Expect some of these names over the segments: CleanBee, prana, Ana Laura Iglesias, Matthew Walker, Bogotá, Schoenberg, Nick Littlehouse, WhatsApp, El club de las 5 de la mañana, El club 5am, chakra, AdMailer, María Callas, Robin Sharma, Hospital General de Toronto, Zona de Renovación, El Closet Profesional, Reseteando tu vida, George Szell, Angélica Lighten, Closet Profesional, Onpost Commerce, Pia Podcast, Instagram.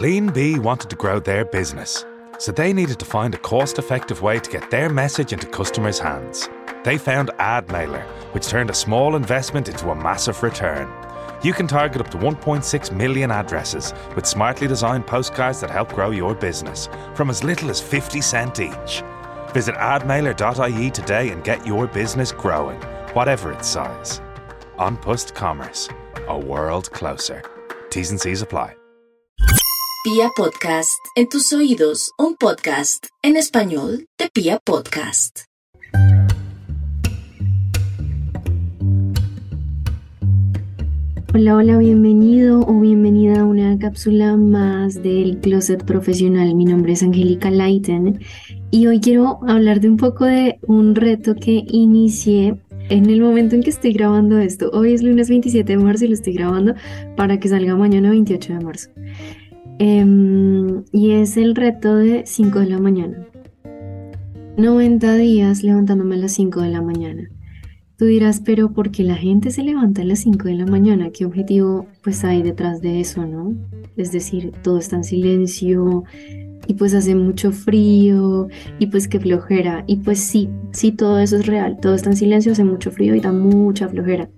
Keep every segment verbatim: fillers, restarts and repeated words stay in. CleanBee wanted to grow their business, so they needed to find a cost-effective way to get their message into customers' hands. They found AdMailer, which turned a small investment into a massive return. You can target up to one point six million addresses with smartly designed postcards that help grow your business, from as little as fifty cent each. Visit admailer dot I E today and get your business growing, whatever its size. Onpost Commerce, a world closer. T's and C's apply. Pia Podcast, en tus oídos, un podcast en español de Pia Podcast. Hola, hola, bienvenido o bienvenida a una cápsula más del Closet Profesional. Mi nombre es Angélica Lighten y hoy quiero hablar de un poco de un reto que inicié en el momento en que estoy grabando esto. Hoy es lunes veintisiete de marzo y lo estoy grabando para que salga mañana veintiocho de marzo. Um, y es el reto de cinco de la mañana. noventa días levantándome a las cinco de la mañana. Tú dirás, pero ¿por qué la gente se levanta a las cinco de la mañana? ¿Qué objetivo pues hay detrás de eso, no? Es decir, todo está en silencio y pues hace mucho frío y pues qué flojera. Y pues sí, sí, todo eso es real. Todo está en silencio, hace mucho frío y da mucha flojera.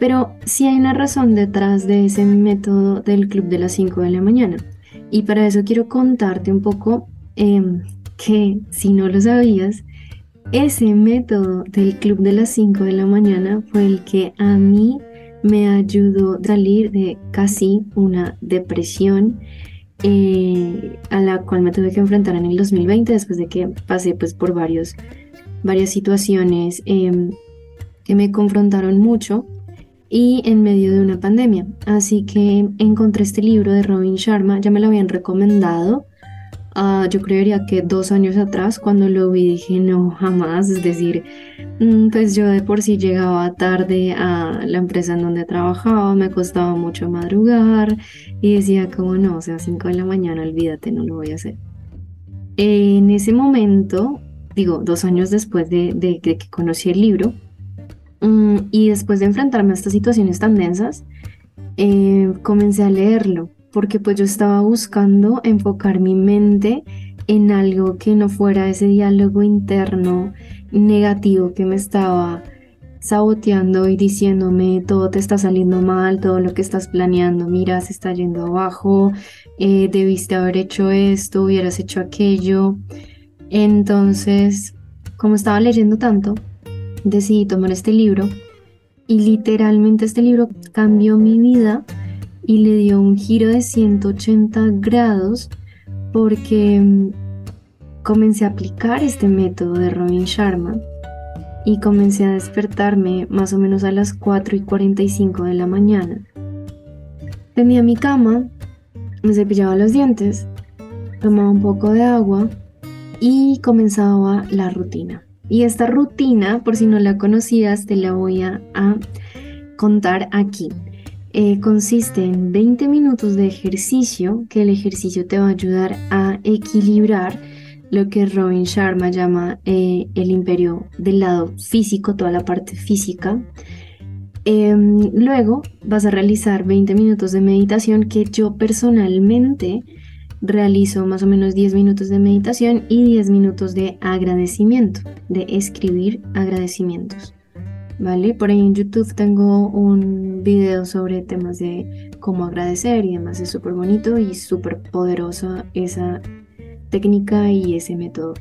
Pero sí hay una razón detrás de ese método del club de las cinco de la mañana. Y para eso quiero contarte un poco eh, que, si no lo sabías, ese método del club de las cinco de la mañana fue el que a mí me ayudó a salir de casi una depresión eh, a la cual me tuve que enfrentar en el dos mil veinte, después de que pasé pues, por varios, varias situaciones eh, que me confrontaron mucho y en medio de una pandemia. Así que encontré este libro de Robin Sharma, ya me lo habían recomendado. Uh, yo creería que dos años atrás, cuando lo vi dije no, jamás, es decir, pues yo de por sí llegaba tarde a la empresa en donde trabajaba, me costaba mucho madrugar y decía como no, o sea, cinco de la mañana, olvídate, no lo voy a hacer. En ese momento, digo, dos años después de, de, de que conocí el libro, um, y después de enfrentarme a estas situaciones tan densas, eh, comencé a leerlo. Porque pues yo estaba buscando enfocar mi mente en algo que no fuera ese diálogo interno negativo que me estaba saboteando y diciéndome todo te está saliendo mal, todo lo que estás planeando, mira, se está yendo abajo, eh, debiste haber hecho esto, hubieras hecho aquello. Entonces, como estaba leyendo tanto, decidí tomar este libro y literalmente este libro cambió mi vida. Y le dio un giro de ciento ochenta grados porque comencé a aplicar este método de Robin Sharma y comencé a despertarme más o menos a las cuatro y cuarenta y cinco de la mañana. Tenía mi cama, me cepillaba los dientes, tomaba un poco de agua y comenzaba la rutina. Y esta rutina, por si no la conocías, te la voy a, a contar aquí. Eh, consiste en veinte minutos de ejercicio, que el ejercicio te va a ayudar a equilibrar lo que Robin Sharma llama eh, el imperio del lado físico, toda la parte física. Eh, luego vas a realizar veinte minutos de meditación, que yo personalmente realizo más o menos diez minutos de meditación y diez minutos de agradecimiento, de escribir agradecimientos. ¿Vale? Por ahí en YouTube tengo un video sobre temas de cómo agradecer y demás. Es súper bonito y súper poderosa esa técnica y ese método.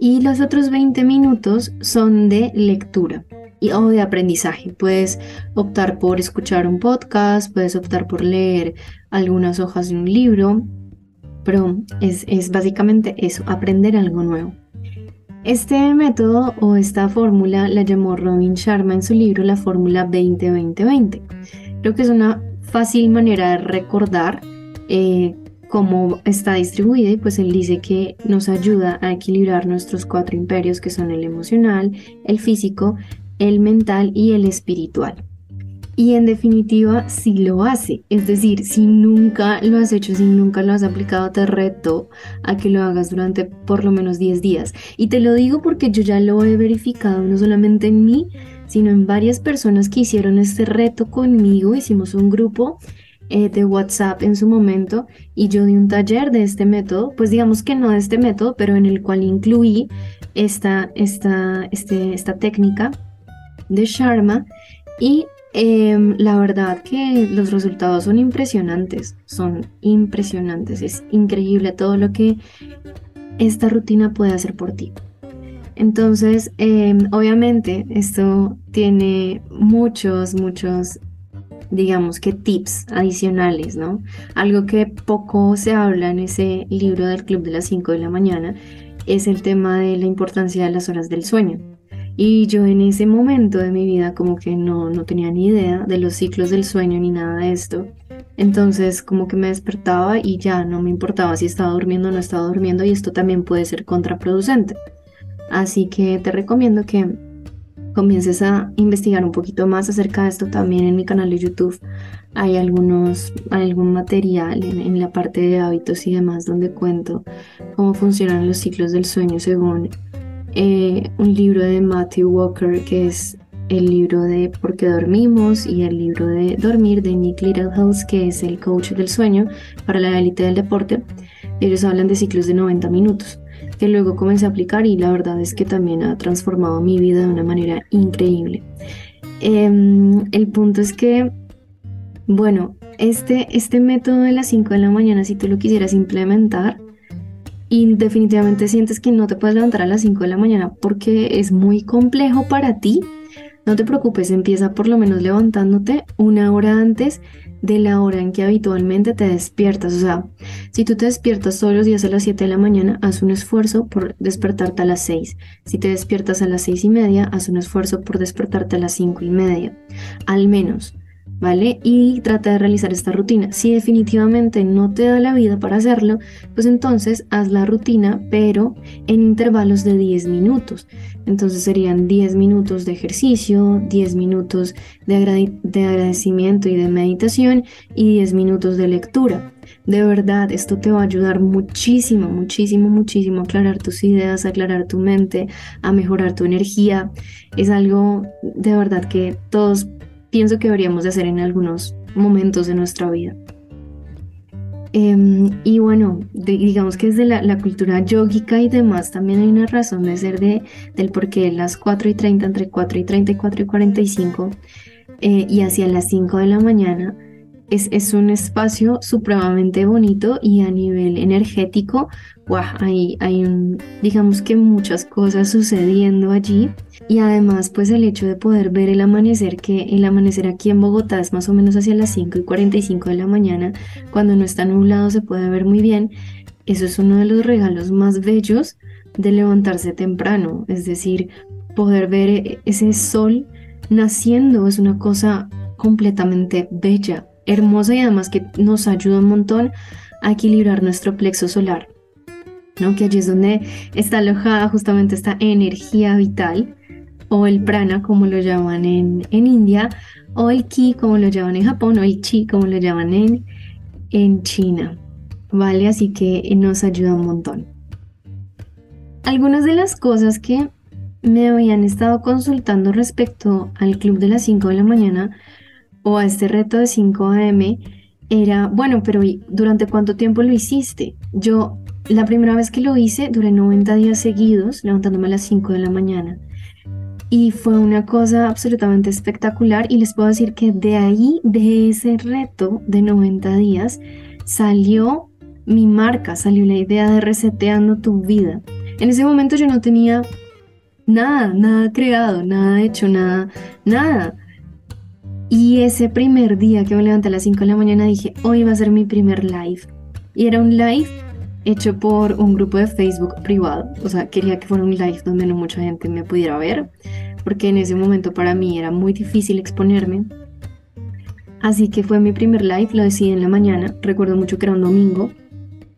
Y los otros veinte minutos son de lectura y, o de aprendizaje. Puedes optar por escuchar un podcast, puedes optar por leer algunas hojas de un libro, pero es, es básicamente eso, aprender algo nuevo. Este método o esta fórmula la llamó Robin Sharma en su libro La Fórmula veinte veinte veinte. Creo que es una fácil manera de recordar eh, cómo está distribuida y pues él dice que nos ayuda a equilibrar nuestros cuatro imperios que son el emocional, el físico, el mental y el espiritual. Y en definitiva si lo hace, es decir, si nunca lo has hecho, si nunca lo has aplicado, te reto a que lo hagas durante por lo menos diez días. Y te lo digo porque yo ya lo he verificado, no solamente en mí, sino en varias personas que hicieron este reto conmigo. Hicimos un grupo eh, de WhatsApp en su momento, y yo di un taller de este método, pues digamos que no de este método, pero en el cual incluí esta, esta, este, esta técnica de Sharma, y eh, la verdad que los resultados son impresionantes, son impresionantes, es increíble todo lo que esta rutina puede hacer por ti. Entonces, eh, obviamente, esto tiene muchos, muchos, digamos que tips adicionales, ¿no? Algo que poco se habla en ese libro del Club de las cinco de la mañana es el tema de la importancia de las horas del sueño. Y yo en ese momento de mi vida como que no, no tenía ni idea de los ciclos del sueño ni nada de esto. Entonces como que me despertaba y ya no me importaba si estaba durmiendo o no estaba durmiendo, y esto también puede ser contraproducente. Así que te recomiendo que comiences a investigar un poquito más acerca de esto. También en mi canal de YouTube hay algunos, algún material en, en la parte de hábitos y demás, donde cuento cómo funcionan los ciclos del sueño según eh, un libro de Matthew Walker, que es el libro de ¿Por qué dormimos?, y el libro de Dormir de Nick Littlehouse, que es el coach del sueño para la élite del deporte. Ellos hablan de ciclos de noventa minutos. Que luego comencé a aplicar, y la verdad es que también ha transformado mi vida de una manera increíble. Eh, el punto es que, bueno, este, este método de las cinco de la mañana, si tú lo quisieras implementar y definitivamente sientes que no te puedes levantar a las cinco de la mañana porque es muy complejo para ti, no te preocupes, empieza por lo menos levantándote una hora antes de la hora en que habitualmente te despiertas. O sea, si tú te despiertas todos los días a las siete de la mañana, haz un esfuerzo por despertarte a las seis. Si te despiertas a las seis y media, haz un esfuerzo por despertarte a las cinco y media, al menos, ¿vale? Y trata de realizar esta rutina. Si definitivamente no te da la vida para hacerlo, pues entonces haz la rutina, pero en intervalos de diez minutos. Entonces serían diez minutos de ejercicio, diez minutos de, agrade- de agradecimiento y de meditación, y diez minutos de lectura. De verdad, esto te va a ayudar muchísimo, muchísimo, muchísimo a aclarar tus ideas, a aclarar tu mente, a mejorar tu energía. Es algo de verdad que todos pienso que deberíamos de hacer en algunos momentos de nuestra vida. Eh, y bueno, de, digamos que desde la, la cultura yógica y demás también hay una razón de ser de, del por qué las cuatro y treinta, entre cuatro y treinta y cuatro y cuarenta y cinco eh, y hacia las cinco de la mañana es, es un espacio supremamente bonito, y a nivel energético, wow, hay, hay un, digamos que muchas cosas sucediendo allí. Y además, pues el hecho de poder ver el amanecer, que el amanecer aquí en Bogotá es más o menos hacia las cinco y cuarenta y cinco de la mañana, cuando no está nublado se puede ver muy bien. Eso es uno de los regalos más bellos de levantarse temprano, es decir, poder ver ese sol naciendo es una cosa completamente bella, hermosa, y además que nos ayuda un montón a equilibrar nuestro plexo solar, ¿no? Que allí es donde está alojada justamente esta energía vital, o el prana como lo llaman en, en India, o el ki como lo llaman en Japón, o el chi como lo llaman en, en China, ¿vale? Así que nos ayuda un montón. Algunas de las cosas que me habían estado consultando respecto al club de las cinco de la mañana o a este reto de cinco a m era, bueno, pero ¿durante cuánto tiempo lo hiciste? Yo la primera vez que lo hice duré noventa días seguidos levantándome a las cinco de la mañana. Y fue una cosa absolutamente espectacular, y les puedo decir que de ahí, de ese reto de noventa días, salió mi marca, salió la idea de Reseteando tu vida. En ese momento yo no tenía nada, nada creado, nada hecho, nada, nada. Y ese primer día que me levanté a las cinco de la mañana dije, hoy va a ser mi primer live. Y era un live hecho por un grupo de Facebook privado, o sea, quería que fuera un live donde no mucha gente me pudiera ver, porque en ese momento para mí era muy difícil exponerme. Así que fue mi primer live, lo decidí en la mañana, recuerdo mucho que era un domingo,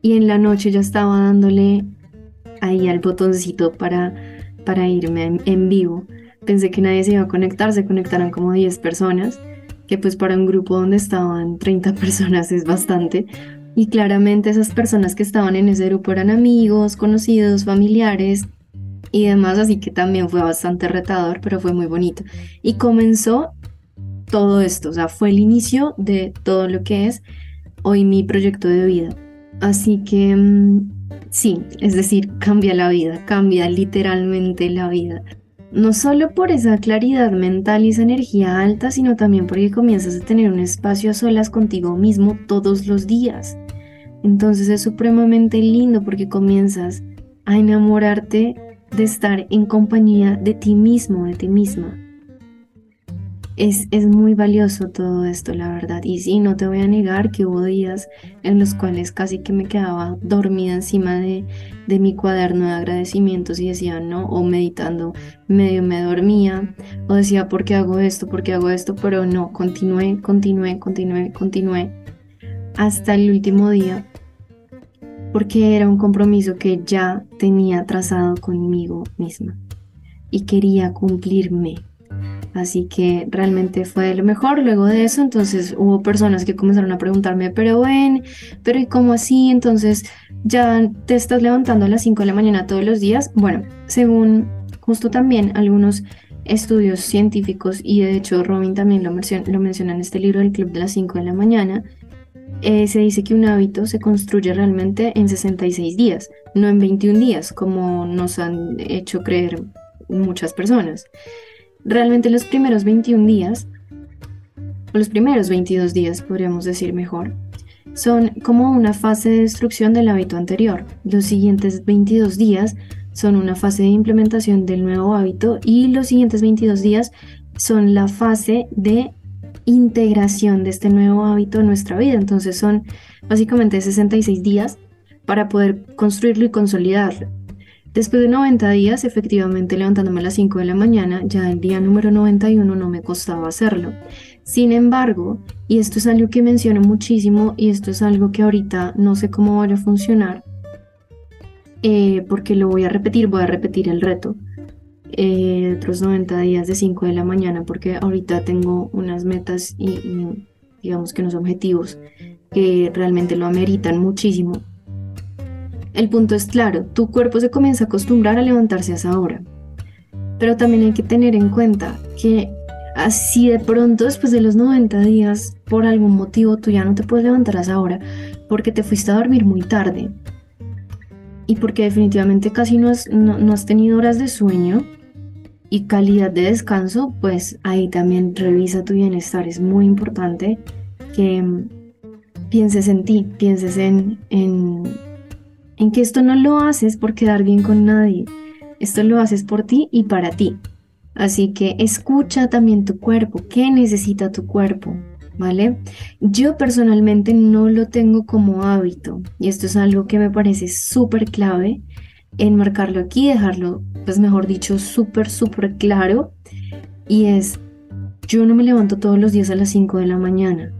y en la noche ya estaba dándole ahí al botoncito para, para irme en, en vivo. Pensé que nadie se iba a conectar, se conectaron como diez personas, que pues para un grupo donde estaban treinta personas es bastante. Y claramente esas personas que estaban en ese grupo eran amigos, conocidos, familiares y demás, así que también fue bastante retador, pero fue muy bonito. Y comenzó todo esto, o sea, fue el inicio de todo lo que es hoy mi proyecto de vida. Así que sí, es decir, cambia la vida, cambia literalmente la vida. No solo por esa claridad mental y esa energía alta, sino también porque comienzas a tener un espacio a solas contigo mismo todos los días. Entonces es supremamente lindo porque comienzas a enamorarte de estar en compañía de ti mismo, de ti misma. Es, es muy valioso todo esto, la verdad. Y sí, no te voy a negar que hubo días en los cuales casi que me quedaba dormida encima de, de mi cuaderno de agradecimientos y decía no, o meditando medio me dormía, o decía ¿por qué hago esto? ¿por qué hago esto? Pero no, continué, continué, continué, continué hasta el último día, porque era un compromiso que ya tenía trazado conmigo misma y quería cumplirme. Así que realmente fue lo mejor. Luego de eso, entonces hubo personas que comenzaron a preguntarme, pero ven, pero ¿y cómo así? Entonces, ¿ya te estás levantando a las cinco de la mañana todos los días? Bueno, según justo también algunos estudios científicos, y de hecho Robin también lo, merc- lo menciona en este libro, El club de las cinco de la mañana, eh, se dice que un hábito se construye realmente en sesenta y seis días, no en veintiún días, como nos han hecho creer muchas personas. Realmente los primeros veintiún días, o los primeros veintidós días, podríamos decir mejor, son como una fase de destrucción del hábito anterior. Los siguientes veintidós días son una fase de implementación del nuevo hábito y los siguientes veintidós días son la fase de integración de este nuevo hábito en nuestra vida. Entonces son básicamente sesenta y seis días para poder construirlo y consolidarlo. Después de noventa días, efectivamente levantándome a las cinco de la mañana, ya el día número noventa y uno no me costaba hacerlo. Sin embargo, y esto es algo que menciono muchísimo y esto es algo que ahorita no sé cómo va a funcionar, eh, porque lo voy a repetir, voy a repetir el reto. Eh, otros noventa días de cinco de la mañana, porque ahorita tengo unas metas y, y digamos que unos objetivos que realmente lo ameritan muchísimo. El punto es claro, tu cuerpo se comienza a acostumbrar a levantarse a esa hora. Pero también hay que tener en cuenta que así de pronto después de los noventa días, por algún motivo tú ya no te puedes levantar a esa hora porque te fuiste a dormir muy tarde y porque definitivamente casi no has, no, no has tenido horas de sueño y calidad de descanso, pues ahí también revisa tu bienestar. Es muy importante que pienses en ti, pienses en... en en que esto no lo haces por quedar bien con nadie, esto lo haces por ti y para ti. Así que escucha también tu cuerpo, qué necesita tu cuerpo, ¿vale? Yo personalmente no lo tengo como hábito y esto es algo que me parece súper clave enmarcarlo aquí, dejarlo, pues mejor dicho, súper, súper claro, y es, yo no me levanto todos los días a las cinco de la mañana.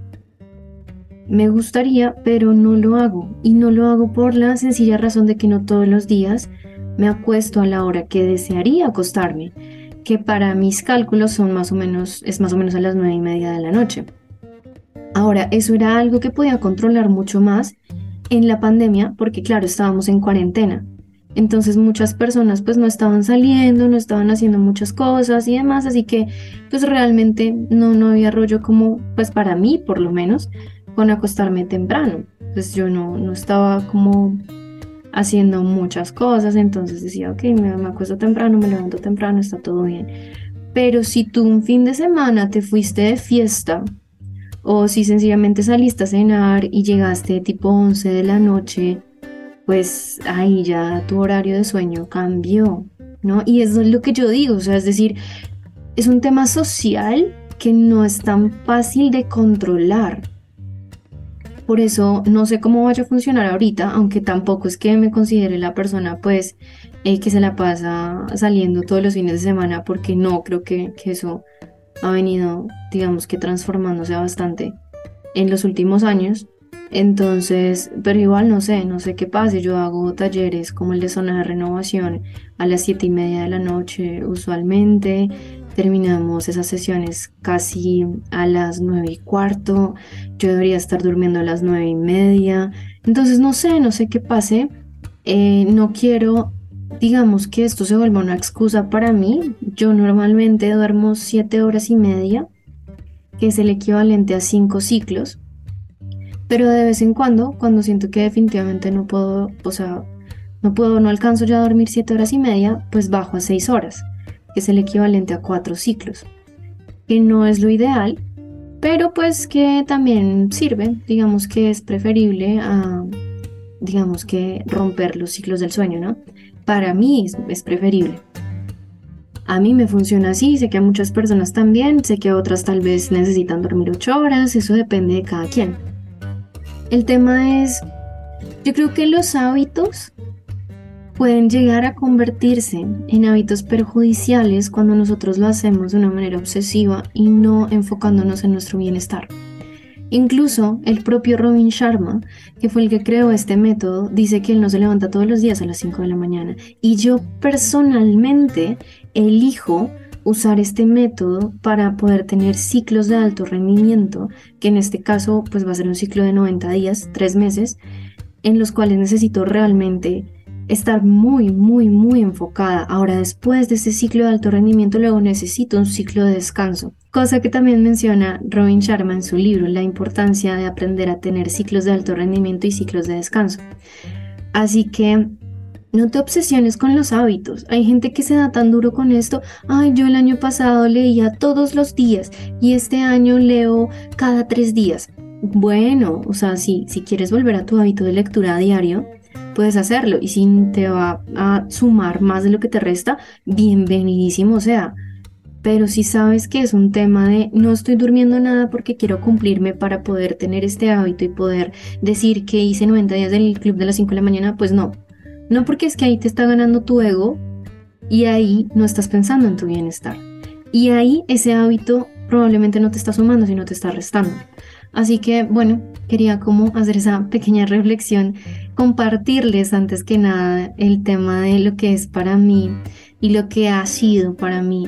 Me gustaría, pero no lo hago, y no lo hago por la sencilla razón de que no todos los días me acuesto a la hora que desearía acostarme, que para mis cálculos son más o menos, es más o menos a las nueve y media de la noche. Ahora, eso era algo que podía controlar mucho más en la pandemia, porque claro, estábamos en cuarentena, entonces muchas personas pues no estaban saliendo, no estaban haciendo muchas cosas y demás, así que pues realmente no, no había rollo como, pues para mí por lo menos, con acostarme temprano, pues yo no, no estaba como haciendo muchas cosas, entonces decía, ok, me, me acuesto temprano, me levanto temprano, está todo bien. Pero si tú un fin de semana te fuiste de fiesta, o si sencillamente saliste a cenar y llegaste tipo once de la noche, pues ahí ya tu horario de sueño cambió, ¿no? Y eso es lo que yo digo, o sea, es decir, es un tema social que no es tan fácil de controlar. Por eso no sé cómo vaya a funcionar ahorita, aunque tampoco es que me considere la persona pues eh, que se la pasa saliendo todos los fines de semana, porque no, creo que, que eso ha venido, digamos que transformándose bastante en los últimos años. Entonces, pero igual no sé, no sé qué pase. Yo hago talleres como el de Zona de Renovación a las siete y media de la noche usualmente. Terminamos esas sesiones casi a las nueve y cuarto. Yo debería estar durmiendo a las nueve y media. Entonces no sé, no sé qué pase. Eh, no quiero, digamos que esto se vuelva una excusa para mí. Yo normalmente duermo siete horas y media. que es el equivalente a cinco ciclos, pero de vez en cuando, cuando siento que definitivamente no puedo, o sea, no puedo, no alcanzo ya a dormir siete horas y media, pues bajo a seis horas, que es el equivalente a cuatro ciclos, que no es lo ideal, pero pues que también sirve, digamos que es preferible a, digamos que romper los ciclos del sueño, ¿no? Para mí es, es preferible. A mí me funciona así, sé que a muchas personas también, sé que otras tal vez necesitan dormir ocho horas, eso depende de cada quien. El tema es, yo creo que los hábitos pueden llegar a convertirse en hábitos perjudiciales cuando nosotros lo hacemos de una manera obsesiva y no enfocándonos en nuestro bienestar. Incluso el propio Robin Sharma, que fue el que creó este método, dice que él no se levanta todos los días a las cinco de la mañana. Y yo personalmente elijo usar este método para poder tener ciclos de alto rendimiento, que en este caso pues va a ser un ciclo de noventa días, tres meses, en los cuales necesito realmente estar muy, muy, muy enfocada. Ahora, después de ese ciclo de alto rendimiento, luego necesito un ciclo de descanso, cosa que también menciona Robin Sharma en su libro, la importancia de aprender a tener ciclos de alto rendimiento y ciclos de descanso. Así que no te obsesiones con los hábitos. Hay gente que se da tan duro con esto. Ay, yo el año pasado leía todos los días y este año leo cada tres días. Bueno, o sea, si, si quieres volver a tu hábito de lectura a diario, puedes hacerlo, y si te va a sumar más de lo que te resta, bienvenidísimo sea. Pero si sabes que es un tema de no estoy durmiendo nada porque quiero cumplirme para poder tener este hábito y poder decir que hice noventa días del club de las cinco de la mañana, pues no. No, porque es que ahí te está ganando tu ego y ahí no estás pensando en tu bienestar. Y ahí ese hábito probablemente no te está sumando, sino te está restando. Así que, bueno, quería como hacer esa pequeña reflexión, compartirles antes que nada el tema de lo que es para mí y lo que ha sido para mí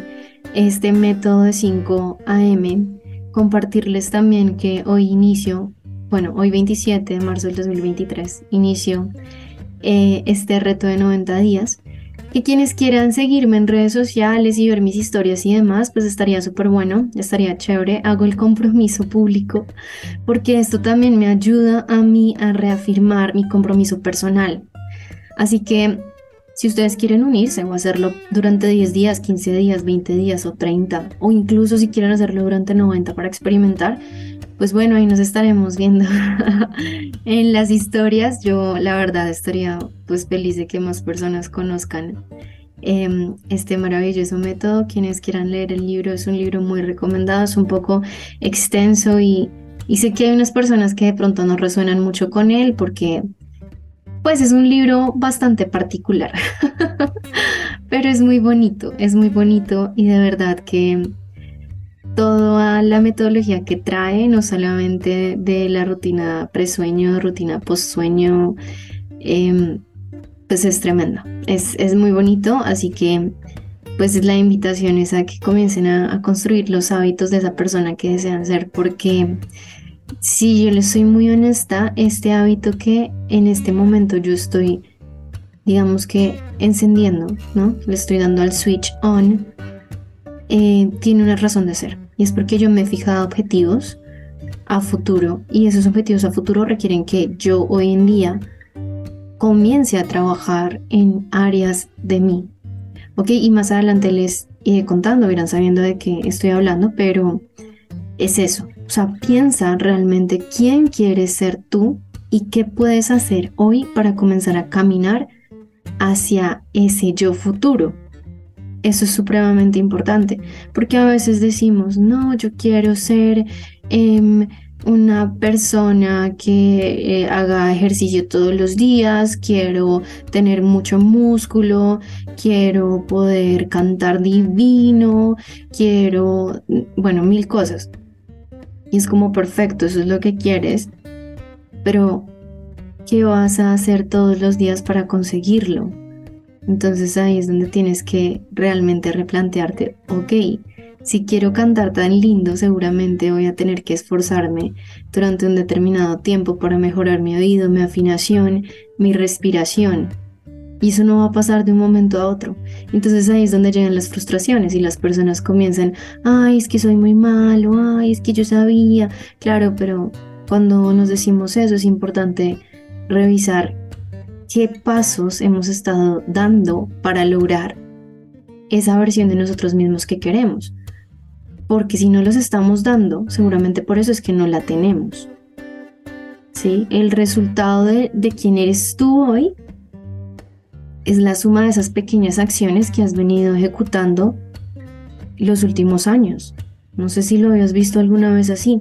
este método de cinco a eme. Compartirles también que hoy inicio, bueno, hoy veintisiete de marzo del dos mil veintitrés, inicio eh, este reto de noventa días. Que quienes quieran seguirme en redes sociales y ver mis historias y demás, pues estaría súper bueno, estaría chévere. Hago el compromiso público porque esto también me ayuda a mí a reafirmar mi compromiso personal. Así que si ustedes quieren unirse o hacerlo durante diez días, quince días, veinte días o treinta, o incluso si quieren hacerlo durante noventa para experimentar, pues bueno, ahí nos estaremos viendo en las historias. Yo la verdad estaría pues feliz de que más personas conozcan eh, este maravilloso método. Quienes quieran leer el libro, es un libro muy recomendado, es un poco extenso y, y sé que hay unas personas que de pronto no resuenan mucho con él porque pues es un libro bastante particular, pero es muy bonito, es muy bonito y de verdad que toda la metodología que trae, no solamente de la rutina presueño, rutina postsueño, eh, pues es tremendo, es, es muy bonito, así que pues la invitación es a que comiencen a, a construir los hábitos de esa persona que desean ser, porque si yo les soy muy honesta, este hábito que en este momento yo estoy, digamos que encendiendo, ¿no? Le estoy dando al switch on, eh, tiene una razón de ser. Y es porque yo me he fijado objetivos a futuro y esos objetivos a futuro requieren que yo hoy en día comience a trabajar en áreas de mí. Ok, y más adelante les iré contando, irán sabiendo de qué estoy hablando, pero es eso. O sea, piensa realmente quién quieres ser tú y qué puedes hacer hoy para comenzar a caminar hacia ese yo futuro. Eso es supremamente importante, porque a veces decimos, no, yo quiero ser eh, una persona que eh, haga ejercicio todos los días, quiero tener mucho músculo, quiero poder cantar divino, quiero, bueno, mil cosas. Y es como perfecto, eso es lo que quieres, pero ¿qué vas a hacer todos los días para conseguirlo? Entonces ahí es donde tienes que realmente replantearte, ok, si quiero cantar tan lindo, seguramente voy a tener que esforzarme durante un determinado tiempo para mejorar mi oído, mi afinación, mi respiración. y eso no va a pasar de un momento a otro. Entonces ahí es donde llegan las frustraciones y las personas comienzan, ay, es que soy muy malo, ay, es que yo sabía. Claro, pero cuando nos decimos eso es importante revisar qué pasos hemos estado dando para lograr esa versión de nosotros mismos que queremos. Porque si no los estamos dando, seguramente por eso es que no la tenemos. ¿Sí? El resultado de, de quién eres tú hoy es la suma de esas pequeñas acciones que has venido ejecutando los últimos años. No sé si lo habías visto alguna vez así,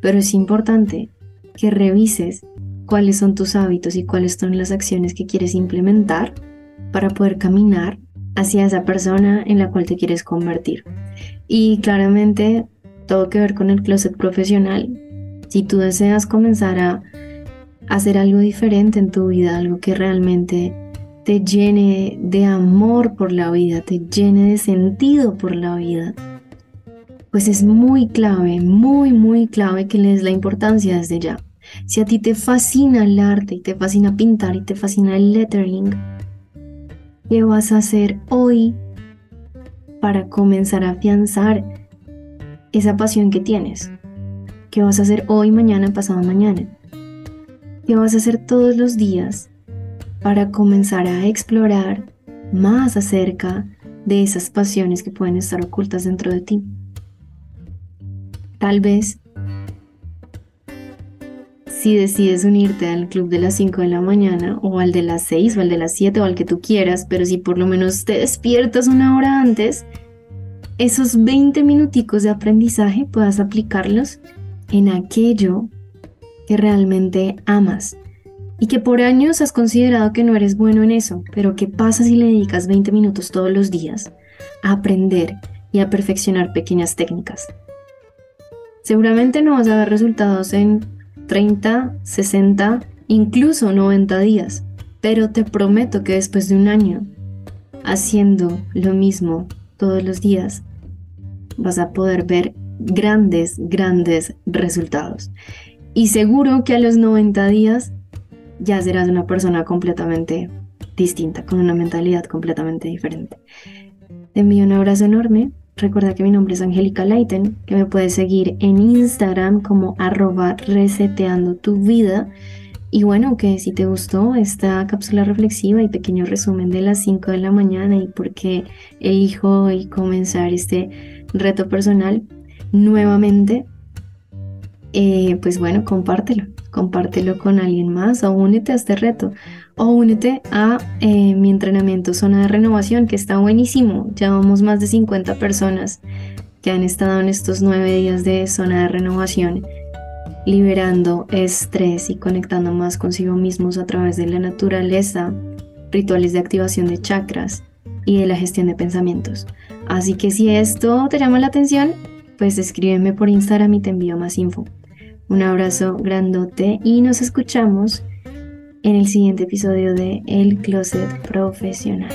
pero es importante que revises cuáles son tus hábitos y cuáles son las acciones que quieres implementar para poder caminar hacia esa persona en la cual te quieres convertir. Y claramente todo que ver con el closet profesional. Si tú deseas comenzar a hacer algo diferente en tu vida, algo que realmente te llene de amor por la vida, te llene de sentido por la vida, pues es muy clave, muy muy clave que le des la importancia desde ya. Si a ti te fascina el arte y te fascina pintar y te fascina el lettering, ¿qué vas a hacer hoy para comenzar a afianzar esa pasión que tienes? ¿Qué vas a hacer hoy, mañana, pasado mañana? ¿Qué vas a hacer todos los días para comenzar a explorar más acerca de esas pasiones que pueden estar ocultas dentro de ti? Tal vez, si decides unirte al club de las cinco de la mañana o al de las seis o al de las siete o al que tú quieras, pero si por lo menos te despiertas una hora antes, esos veinte minuticos de aprendizaje puedas aplicarlos en aquello que realmente amas y que por años has considerado que no eres bueno en eso, pero ¿qué pasa si le dedicas veinte minutos todos los días a aprender y a perfeccionar pequeñas técnicas? Seguramente no vas a ver resultados en treinta, sesenta, incluso noventa días, pero te prometo que después de un año haciendo lo mismo todos los días vas a poder ver grandes, grandes resultados y seguro que a los noventa días ya serás una persona completamente distinta, con una mentalidad completamente diferente. Te envío un abrazo enorme. Recuerda que mi nombre es Angélica Lighten, que me puedes seguir en Instagram como arroba reseteando tu vida. Y bueno, que si te gustó esta cápsula reflexiva y pequeño resumen de las cinco de la mañana y por qué elijo hoy comenzar este reto personal nuevamente, eh, pues bueno, compártelo. Compártelo con alguien más o únete a este reto. O únete a eh, mi entrenamiento Zona de Renovación, que está buenísimo. Ya vamos más de cincuenta personas que han estado en estos nueve días de Zona de Renovación, liberando estrés y conectando más consigo mismos a través de la naturaleza, rituales de activación de chakras y de la gestión de pensamientos. Así que si esto te llama la atención, pues escríbeme por Instagram y te envío más info. Un abrazo grandote y nos escuchamos en el siguiente episodio de El Closet Profesional.